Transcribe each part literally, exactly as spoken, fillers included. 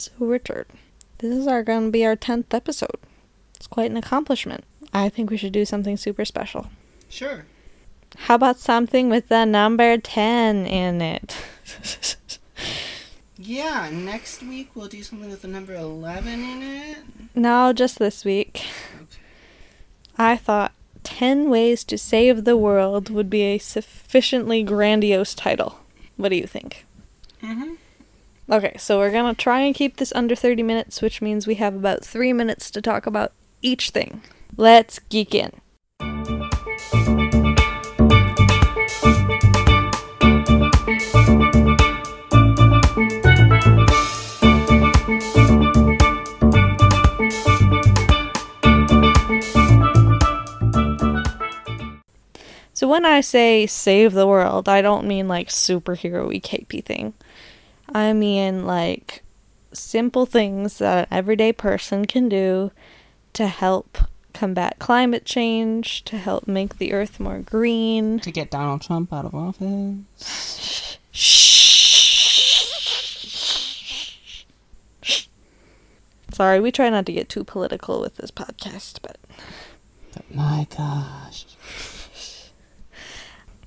So Richard, this is our going to be our tenth episode. It's quite an accomplishment. I think we should do something super special. Sure. How about something with the number ten in it? Yeah, next week we'll do something with the number eleven in it. No, just this week. Okay. I thought ten ways to save the world would be a sufficiently grandiose title. What do you think? Mm-hmm. Okay, so we're going to try and keep this under thirty minutes, which means we have about three minutes to talk about each thing. Let's geek in. So when I say save the world, I don't mean like superhero-y capey thing. I mean like simple things that an everyday person can do to help combat climate change, to help make the earth more green. To get Donald Trump out of office. Sorry, we try not to get too political with this podcast, but... but my gosh...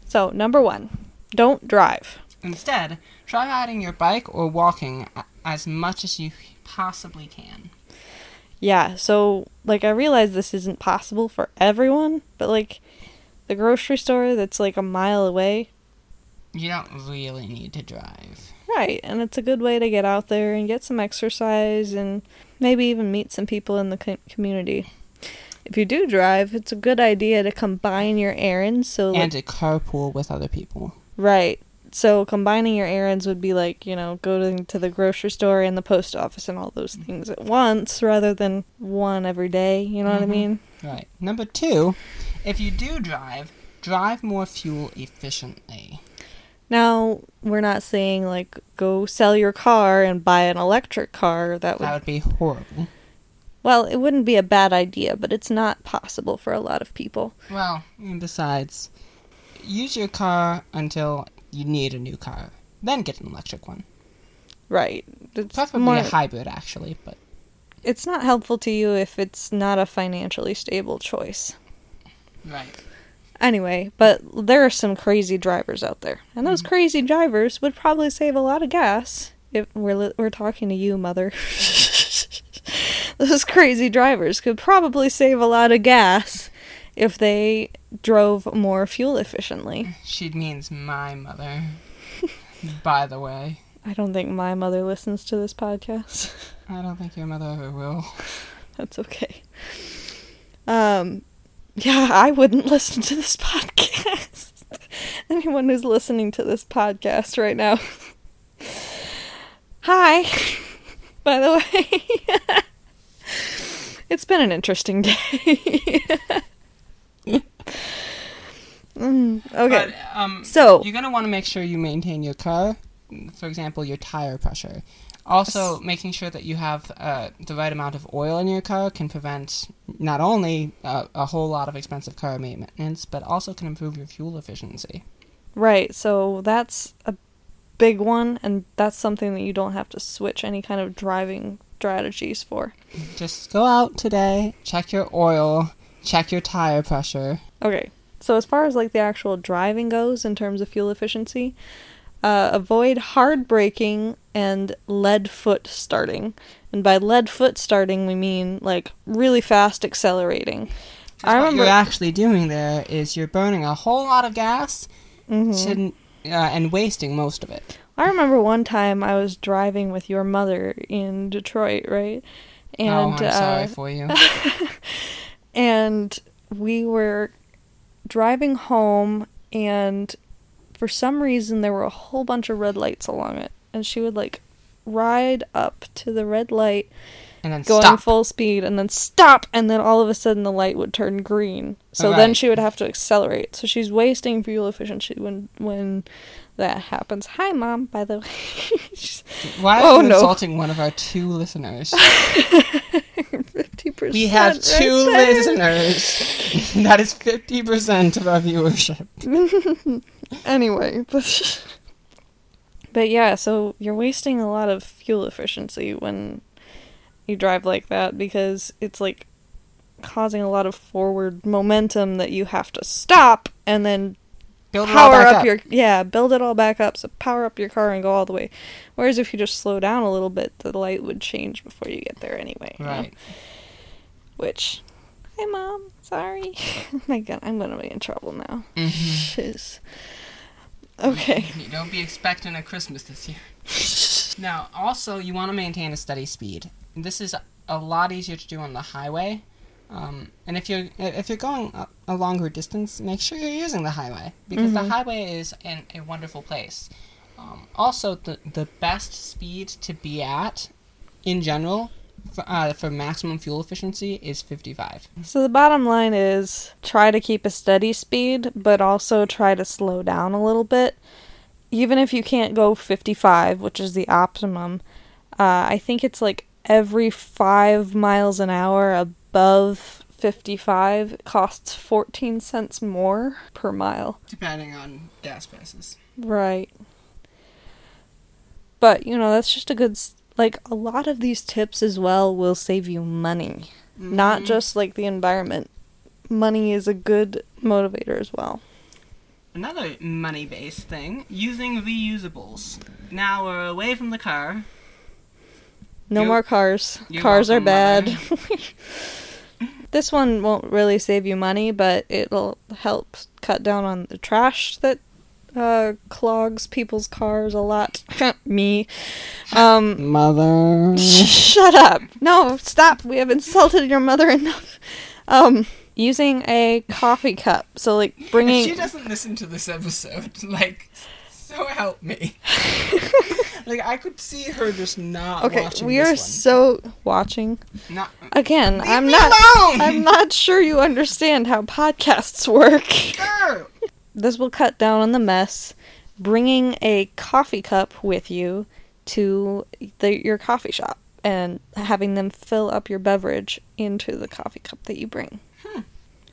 So, number one, don't drive. Instead, try riding your bike or walking as much as you possibly can. Yeah, so, like, I realize this isn't possible for everyone, but, like, the grocery store that's, like, a mile away. You don't really need to drive. Right, and it's a good way to get out there and get some exercise and maybe even meet some people in the community. If you do drive, it's a good idea to combine your errands. So and like, to carpool with other people. Right. So combining your errands would be like, you know, going to the grocery store and the post office and all those things at once rather than one every day. You know mm-hmm. what I mean? Right. Number two, if you do drive, drive more fuel efficiently. Now, we're not saying like go sell your car and buy an electric car. That would, that would be horrible. Well, it wouldn't be a bad idea, but it's not possible for a lot of people. Well, and besides, use your car until you need a new car. Then get an electric one. Right. It's preferably more, a hybrid, actually, but... it's not helpful to you if it's not a financially stable choice. Right. Anyway, but there are some crazy drivers out there. And those mm-hmm. crazy drivers would probably save a lot of gas. If we're, we're talking to you, Mother. Those crazy drivers could probably save a lot of gas if they drove more fuel efficiently. She means my mother, by the way. I don't think my mother listens to this podcast. I don't think your mother ever will. That's okay. Um, yeah, I wouldn't listen to this podcast. Anyone who's listening to this podcast right now. Hi, by the way. It's been an interesting day. mm, okay. But, um, so you're going to want to make sure you maintain your car. For example, your tire pressure. Also, yes. Making sure that you have uh, the right amount of oil in your car can prevent not only uh, a whole lot of expensive car maintenance, but also can improve your fuel efficiency. Right. So that's a big one, and that's something that you don't have to switch any kind of driving strategies for. Just go out today, check your oil, check your tire pressure. Okay, so as far as like the actual driving goes in terms of fuel efficiency, uh, avoid hard braking and lead foot starting. And by lead foot starting, we mean like really fast accelerating. I remember what you're actually doing there is you're burning a whole lot of gas mm-hmm. to, uh, and wasting most of it. I remember one time I was driving with your mother in Detroit, right? And, oh, I'm uh, sorry for you. And we were driving home, and for some reason there were a whole bunch of red lights along it. And she would, like, ride up to the red light, and then going stop. Full speed, and then stop, and then all of a sudden the light would turn green. So right. Then she would have to accelerate. So she's wasting fuel efficiency when... when that happens. Hi, Mom, by the way. Why are oh, you no. insulting one of our two listeners? fifty percent. We have right two there. Listeners. That is fifty percent of our viewership. Anyway, but But yeah, so you're wasting a lot of fuel efficiency when you drive like that, because it's like causing a lot of forward momentum that you have to stop and then build power up, up your yeah build it all back up. So power up your car and go all the way, whereas if you just slow down a little bit, the light would change before you get there anyway, right? You know? Which, hey mom, sorry. Oh my god, I'm gonna be in trouble now. Mm-hmm. Shiz. Okay, you don't be expecting a Christmas this year. Now also, you want to maintain a steady speed. This is a lot easier to do on the highway. Um, and if you're if you're going a, a longer distance, make sure you're using the highway, because mm-hmm. the highway is an, a wonderful place. Um, also, the the best speed to be at, in general, for, uh, for maximum fuel efficiency is fifty-five. So the bottom line is try to keep a steady speed, but also try to slow down a little bit. Even if you can't go fifty-five, which is the optimum, uh, I think it's like every five miles an hour a above fifty-five costs fourteen cents more per mile. Depending on gas prices. Right. But, you know, that's just a good... Like, a lot of these tips as well will save you money. Mm-hmm. Not just, like, the environment. Money is a good motivator as well. Another money-based thing, using reusables. Now we're away from the car... No You're, more cars. Cars are bad. This one won't really save you money, but it'll help cut down on the trash that uh, clogs people's cars a lot. Me. Um, mother. Shut up. No, stop. We have insulted your mother enough. Um, using a coffee cup. So, like, bringing... If she doesn't listen to this episode, like... So help me. Like, I could see her just not okay, watching we this are one. So watching. Not, Again, leave I'm me not alone! I'm not sure you understand how podcasts work. Sure. This will cut down on the mess. Bringing a coffee cup with you to the, your coffee shop and having them fill up your beverage into the coffee cup that you bring. Hmm.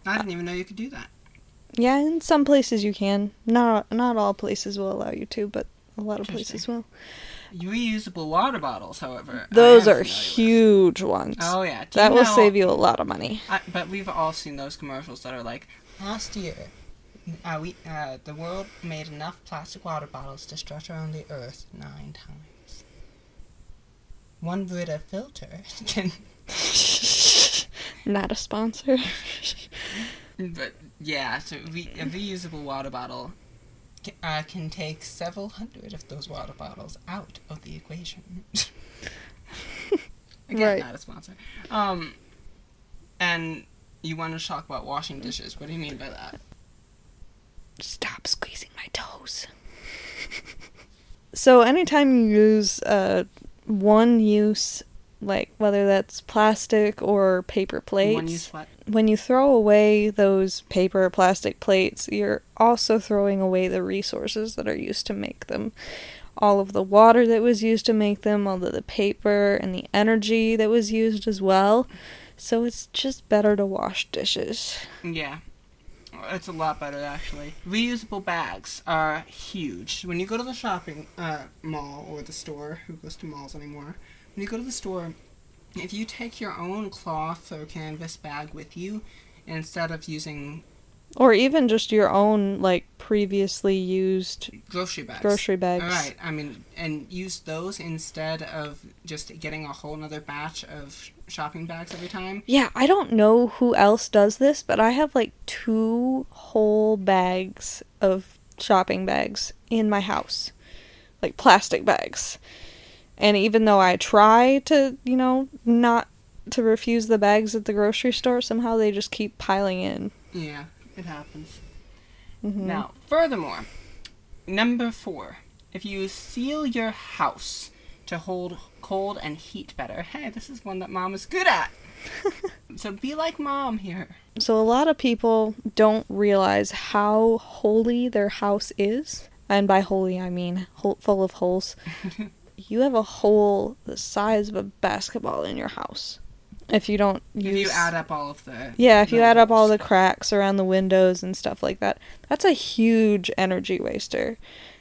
I didn't uh, even know you could do that. Yeah, in some places you can. Not not all places will allow you to, but a lot of places will. Reusable water bottles, however. Those are huge with. ones. Oh, yeah. Do that you know, will save you a lot of money. I, but we've all seen those commercials that are like, last year, uh, we uh, the world made enough plastic water bottles to stretch around the earth nine times. One Brita filter can... Not a sponsor. But... Yeah, so re- a reusable water bottle can, uh, can take several hundred of those water bottles out of the equation. Again, right. Not a sponsor. Um, and you want to talk about washing dishes. What do you mean by that? Stop squeezing my toes. So anytime you use uh, one use, like whether that's plastic or paper plates... One use what? When you throw away those paper or plastic plates, you're also throwing away the resources that are used to make them. All of the water that was used to make them, all of the paper and the energy that was used as well. So it's just better to wash dishes. Yeah. It's a lot better, actually. Reusable bags are huge. When you go to the shopping uh, mall or the store, who goes to malls anymore? When you go to the store... If you take your own cloth or canvas bag with you, instead of using... Or even just your own, like, previously used... Grocery bags. Grocery bags. Right, I mean, and use those instead of just getting a whole nother batch of shopping bags every time. Yeah, I don't know who else does this, but I have, like, two whole bags of shopping bags in my house. Like, plastic bags. And even though I try to, you know, not to refuse the bags at the grocery store, somehow they just keep piling in. Yeah, it happens. Mm-hmm. Now, furthermore, number four, if you seal your house to hold cold and heat better. Hey, this is one that mom is good at. So be like mom here. So a lot of people don't realize how holy their house is. And by holy, I mean hol- full of holes. You have a hole the size of a basketball in your house. If you don't use... If you add up all of the... Yeah, if you add up all the cracks around the windows and stuff like that, that's a huge energy waster.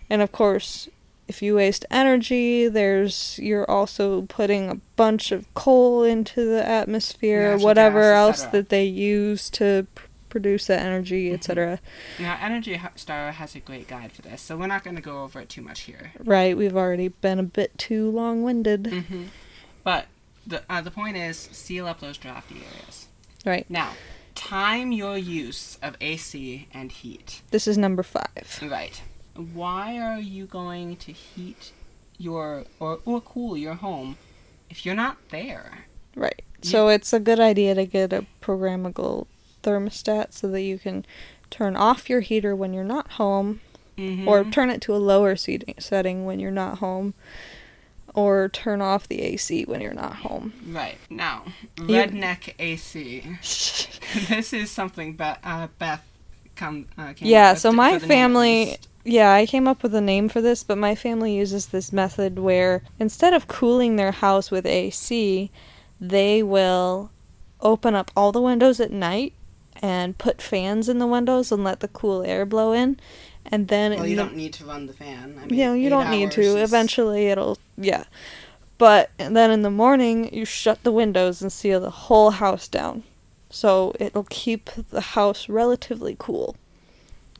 And of course, If you waste energy, there's you're also putting a bunch of coal into the atmosphere, natural whatever gas, else that they use to pr- produce that energy, mm-hmm. et cetera. Now, Energy Star has a great guide for this, so we're not going to go over it too much here. Right, we've already been a bit too long-winded. Mm-hmm. But the uh, the point is, seal up those drafty areas. Right. Now, time your use of A C and heat. This is number five. Right. Why are you going to heat your or, or cool your home if you're not there? Right. You, so it's a good idea to get a programmable thermostat so that you can turn off your heater when you're not home, mm-hmm. or turn it to a lower seating, setting when you're not home, or turn off the A C when you're not home. Right. Now, redneck you, A C. This is something Beth, uh, Beth come, uh, came yeah, up with. Yeah, so my family... Yeah, I came up with a name for this, but my family uses this method where instead of cooling their house with A C, they will open up all the windows at night and put fans in the windows and let the cool air blow in. And then... Well, you don't need to run the fan. I mean, yeah, you don't need to. Is... Eventually it'll... Yeah. But then in the morning, you shut the windows and seal the whole house down. So it'll keep the house relatively cool.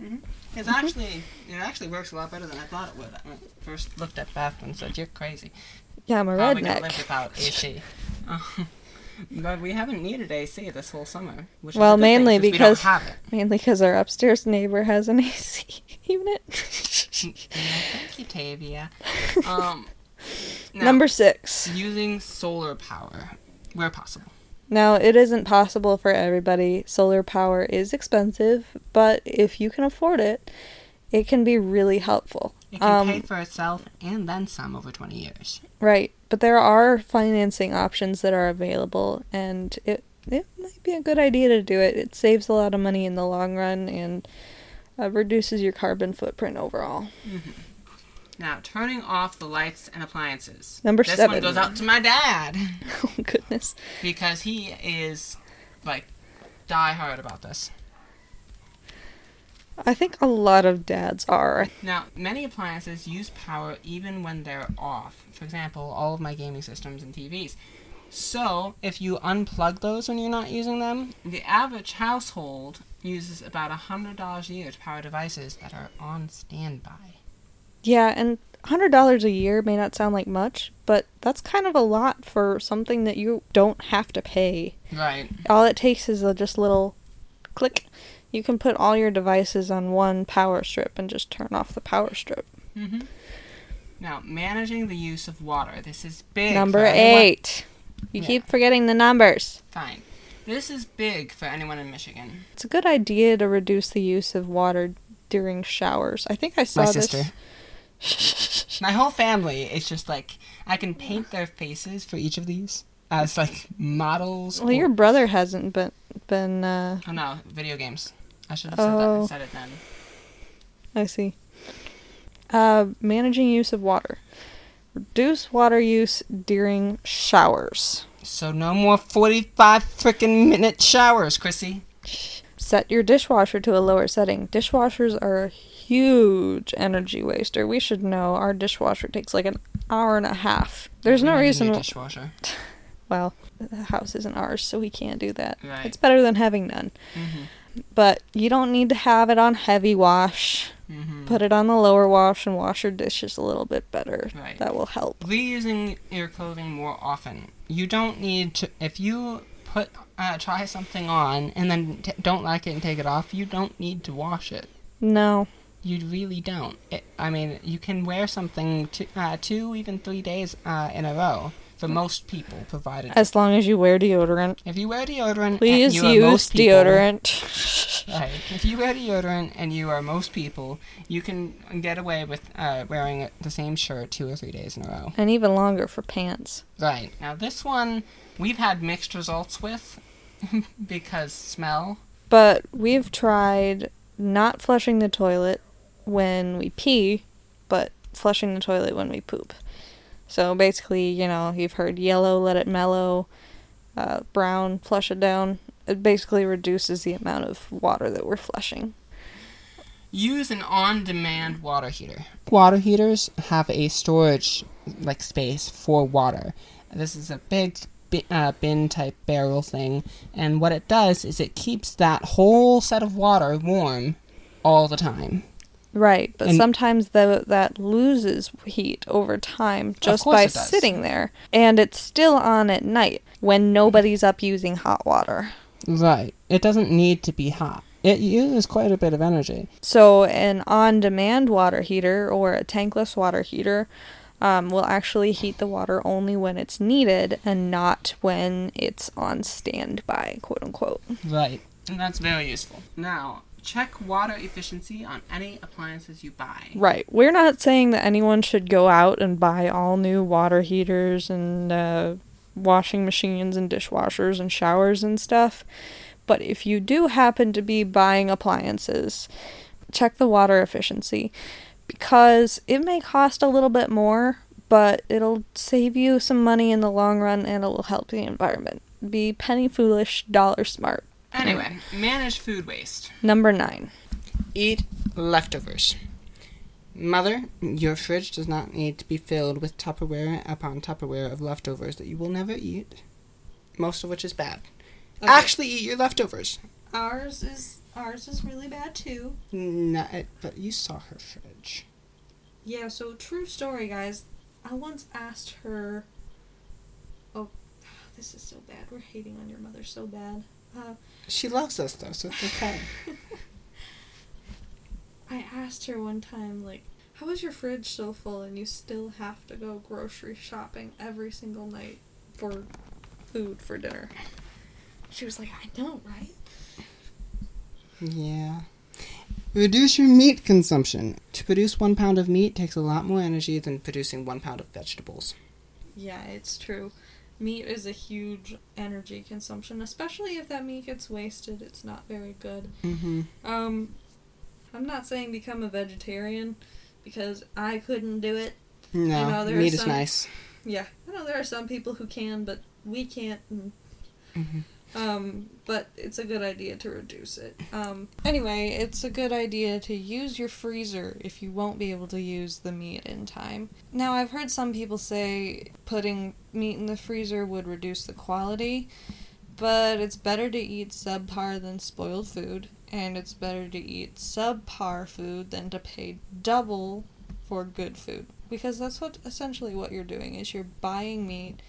Mm-hmm. It's actually, it actually works a lot better than I thought it would. I first looked at Beth and said, "You're crazy." Yeah, I'm a redneck. We can't live without A C. Um, but we haven't needed A C this whole summer. Which well, is mainly thing, because we don't have it. mainly because our upstairs neighbor has an A C unit. Thank you, Tavia. Um, now, Number six: using solar power where possible. Now, it isn't possible for everybody. Solar power is expensive, but if you can afford it, it can be really helpful. It can um, pay for itself and then some over twenty years. Right, but there are financing options that are available, and it, it might be a good idea to do it. It saves a lot of money in the long run and uh, reduces your carbon footprint overall. Mm-hmm. Now, turning off the lights and appliances. Number this seven. This one goes out to my dad. Oh, goodness. Because he is, like, die-hard about this. I think a lot of dads are. Now, many appliances use power even when they're off. For example, all of my gaming systems and T Vs. So, if you unplug those when you're not using them, the average household uses about one hundred dollars a year to power devices that are on standby. Yeah, and one hundred dollars a year may not sound like much, but that's kind of a lot for something that you don't have to pay. Right. All it takes is a just little click. You can put all your devices on one power strip and just turn off the power strip. Mm-hmm. Now, managing the use of water. This is big. Number eight. Anyone... You yeah. keep forgetting the numbers. Fine. This is big for anyone in Michigan. It's a good idea to reduce the use of water during showers. I think I saw My this... sister. My whole family is just like, I can paint their faces for each of these as like models. Well, or... your brother hasn't been, been uh... Oh no, video games. I should have said, oh. that, said it then. I see. Uh, managing use of water. Reduce water use during showers. So no more forty-five frickin' minute showers, Chrissy. Set your dishwasher to a lower setting. Dishwashers are a huge energy waster. We should know our dishwasher takes like an hour and a half. There's no reason. Need a dishwasher. Well, the house isn't ours, so we can't do that. Right. It's better than having none. Mm-hmm. But you don't need to have it on heavy wash. Mm-hmm. Put it on the lower wash and wash your dishes a little bit better. Right. That will help. Reusing your clothing more often. You don't need to. If you put uh, try something on and then t- don't like it and take it off, you don't need to wash it. No. You really don't. It, I mean, you can wear something to, uh, two, even three days uh, in a row for most people, provided. As long as you wear deodorant. If you wear deodorant, please and you use are most deodorant. People, right. If you wear deodorant and you are most people, you can get away with uh, wearing the same shirt two or three days in a row, and even longer for pants. Right. Now this one we've had mixed results with because smell. But we've tried not flushing the toilet when we pee, but flushing the toilet when we poop. So basically, you know, you've heard yellow, let it mellow, uh, brown, flush it down. It basically reduces the amount of water that we're flushing. Use an on-demand water heater. Water heaters have a storage like space for water. This is a big bi- uh, bin type barrel thing, and what it does is it keeps that whole set of water warm all the time. Right, but and sometimes the, that loses heat over time just by sitting there. And it's still on at night when nobody's up using hot water. Right. It doesn't need to be hot. It uses quite a bit of energy. So an on-demand water heater or a tankless water heater um, will actually heat the water only when it's needed and not when it's on standby, quote-unquote. Right. And that's very useful. Now, check water efficiency on any appliances you buy. Right. We're not saying that anyone should go out and buy all new water heaters and uh, washing machines and dishwashers and showers and stuff. But if you do happen to be buying appliances, check the water efficiency, because it may cost a little bit more, but it'll save you some money in the long run and it'll help the environment. Be penny foolish, dollar smart. Anyway, manage food waste. Number nine. Eat leftovers. Mother, your fridge does not need to be filled with Tupperware upon Tupperware of leftovers that you will never eat, most of which is bad. Okay. Actually eat your leftovers. Ours is ours is really bad, too. Nah, but you saw her fridge. Yeah, so true story, guys. I once asked her... Oh, this is so bad. We're hating on your mother so bad. Uh, she loves us, though, so it's okay. I asked her one time, like, how is your fridge so full and you still have to go grocery shopping every single night for food for dinner? She was like, I know, right? Yeah. Reduce your meat consumption. To produce one pound of meat takes a lot more energy than producing one pound of vegetables. Yeah, it's true. Meat is a huge energy consumption, especially if that meat gets wasted. It's not very good. Mm-hmm. Um, I'm not saying become a vegetarian, because I couldn't do it. No, know, meat some, is nice. Yeah, I know there are some people who can, but we can't. And, mm-hmm. Um, but it's a good idea to reduce it. Um, anyway, it's a good idea to use your freezer if you won't be able to use the meat in time. Now, I've heard some people say putting meat in the freezer would reduce the quality, but it's better to eat subpar than spoiled food, and it's better to eat subpar food than to pay double for good food. Because that's what essentially what you're doing, is you're buying meat,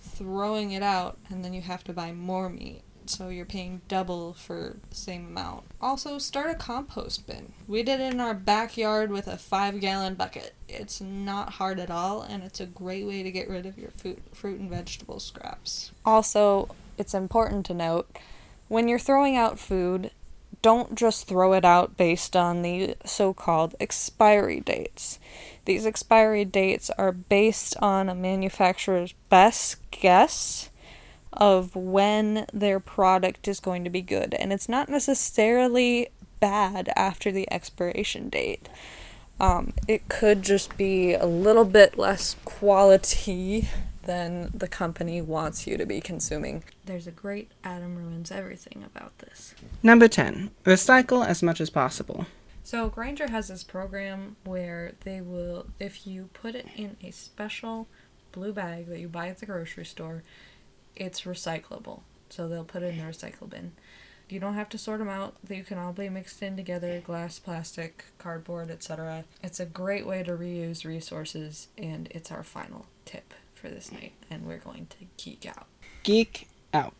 throwing it out, and then you have to buy more meat, so you're paying double for the same amount. Also, start a compost bin. We did it in our backyard with a five gallon bucket. It's not hard at all, and it's a great way to get rid of your fruit, fruit and vegetable scraps. Also, it's important to note, when you're throwing out food, don't just throw it out based on the so-called expiry dates. These expiry dates are based on a manufacturer's best guess of when their product is going to be good. And it's not necessarily bad after the expiration date. Um, it could just be a little bit less quality than the company wants you to be consuming. There's a great Adam Ruins Everything about this. Number ten, recycle as much as possible. So Grainger has this program where they will, if you put it in a special blue bag that you buy at the grocery store, it's recyclable. So they'll put it in the recycle bin. You don't have to sort them out. You can all be mixed in together, glass, plastic, cardboard, et cetera. It's a great way to reuse resources, and it's our final tip for this night, and we're going to geek out. Geek out.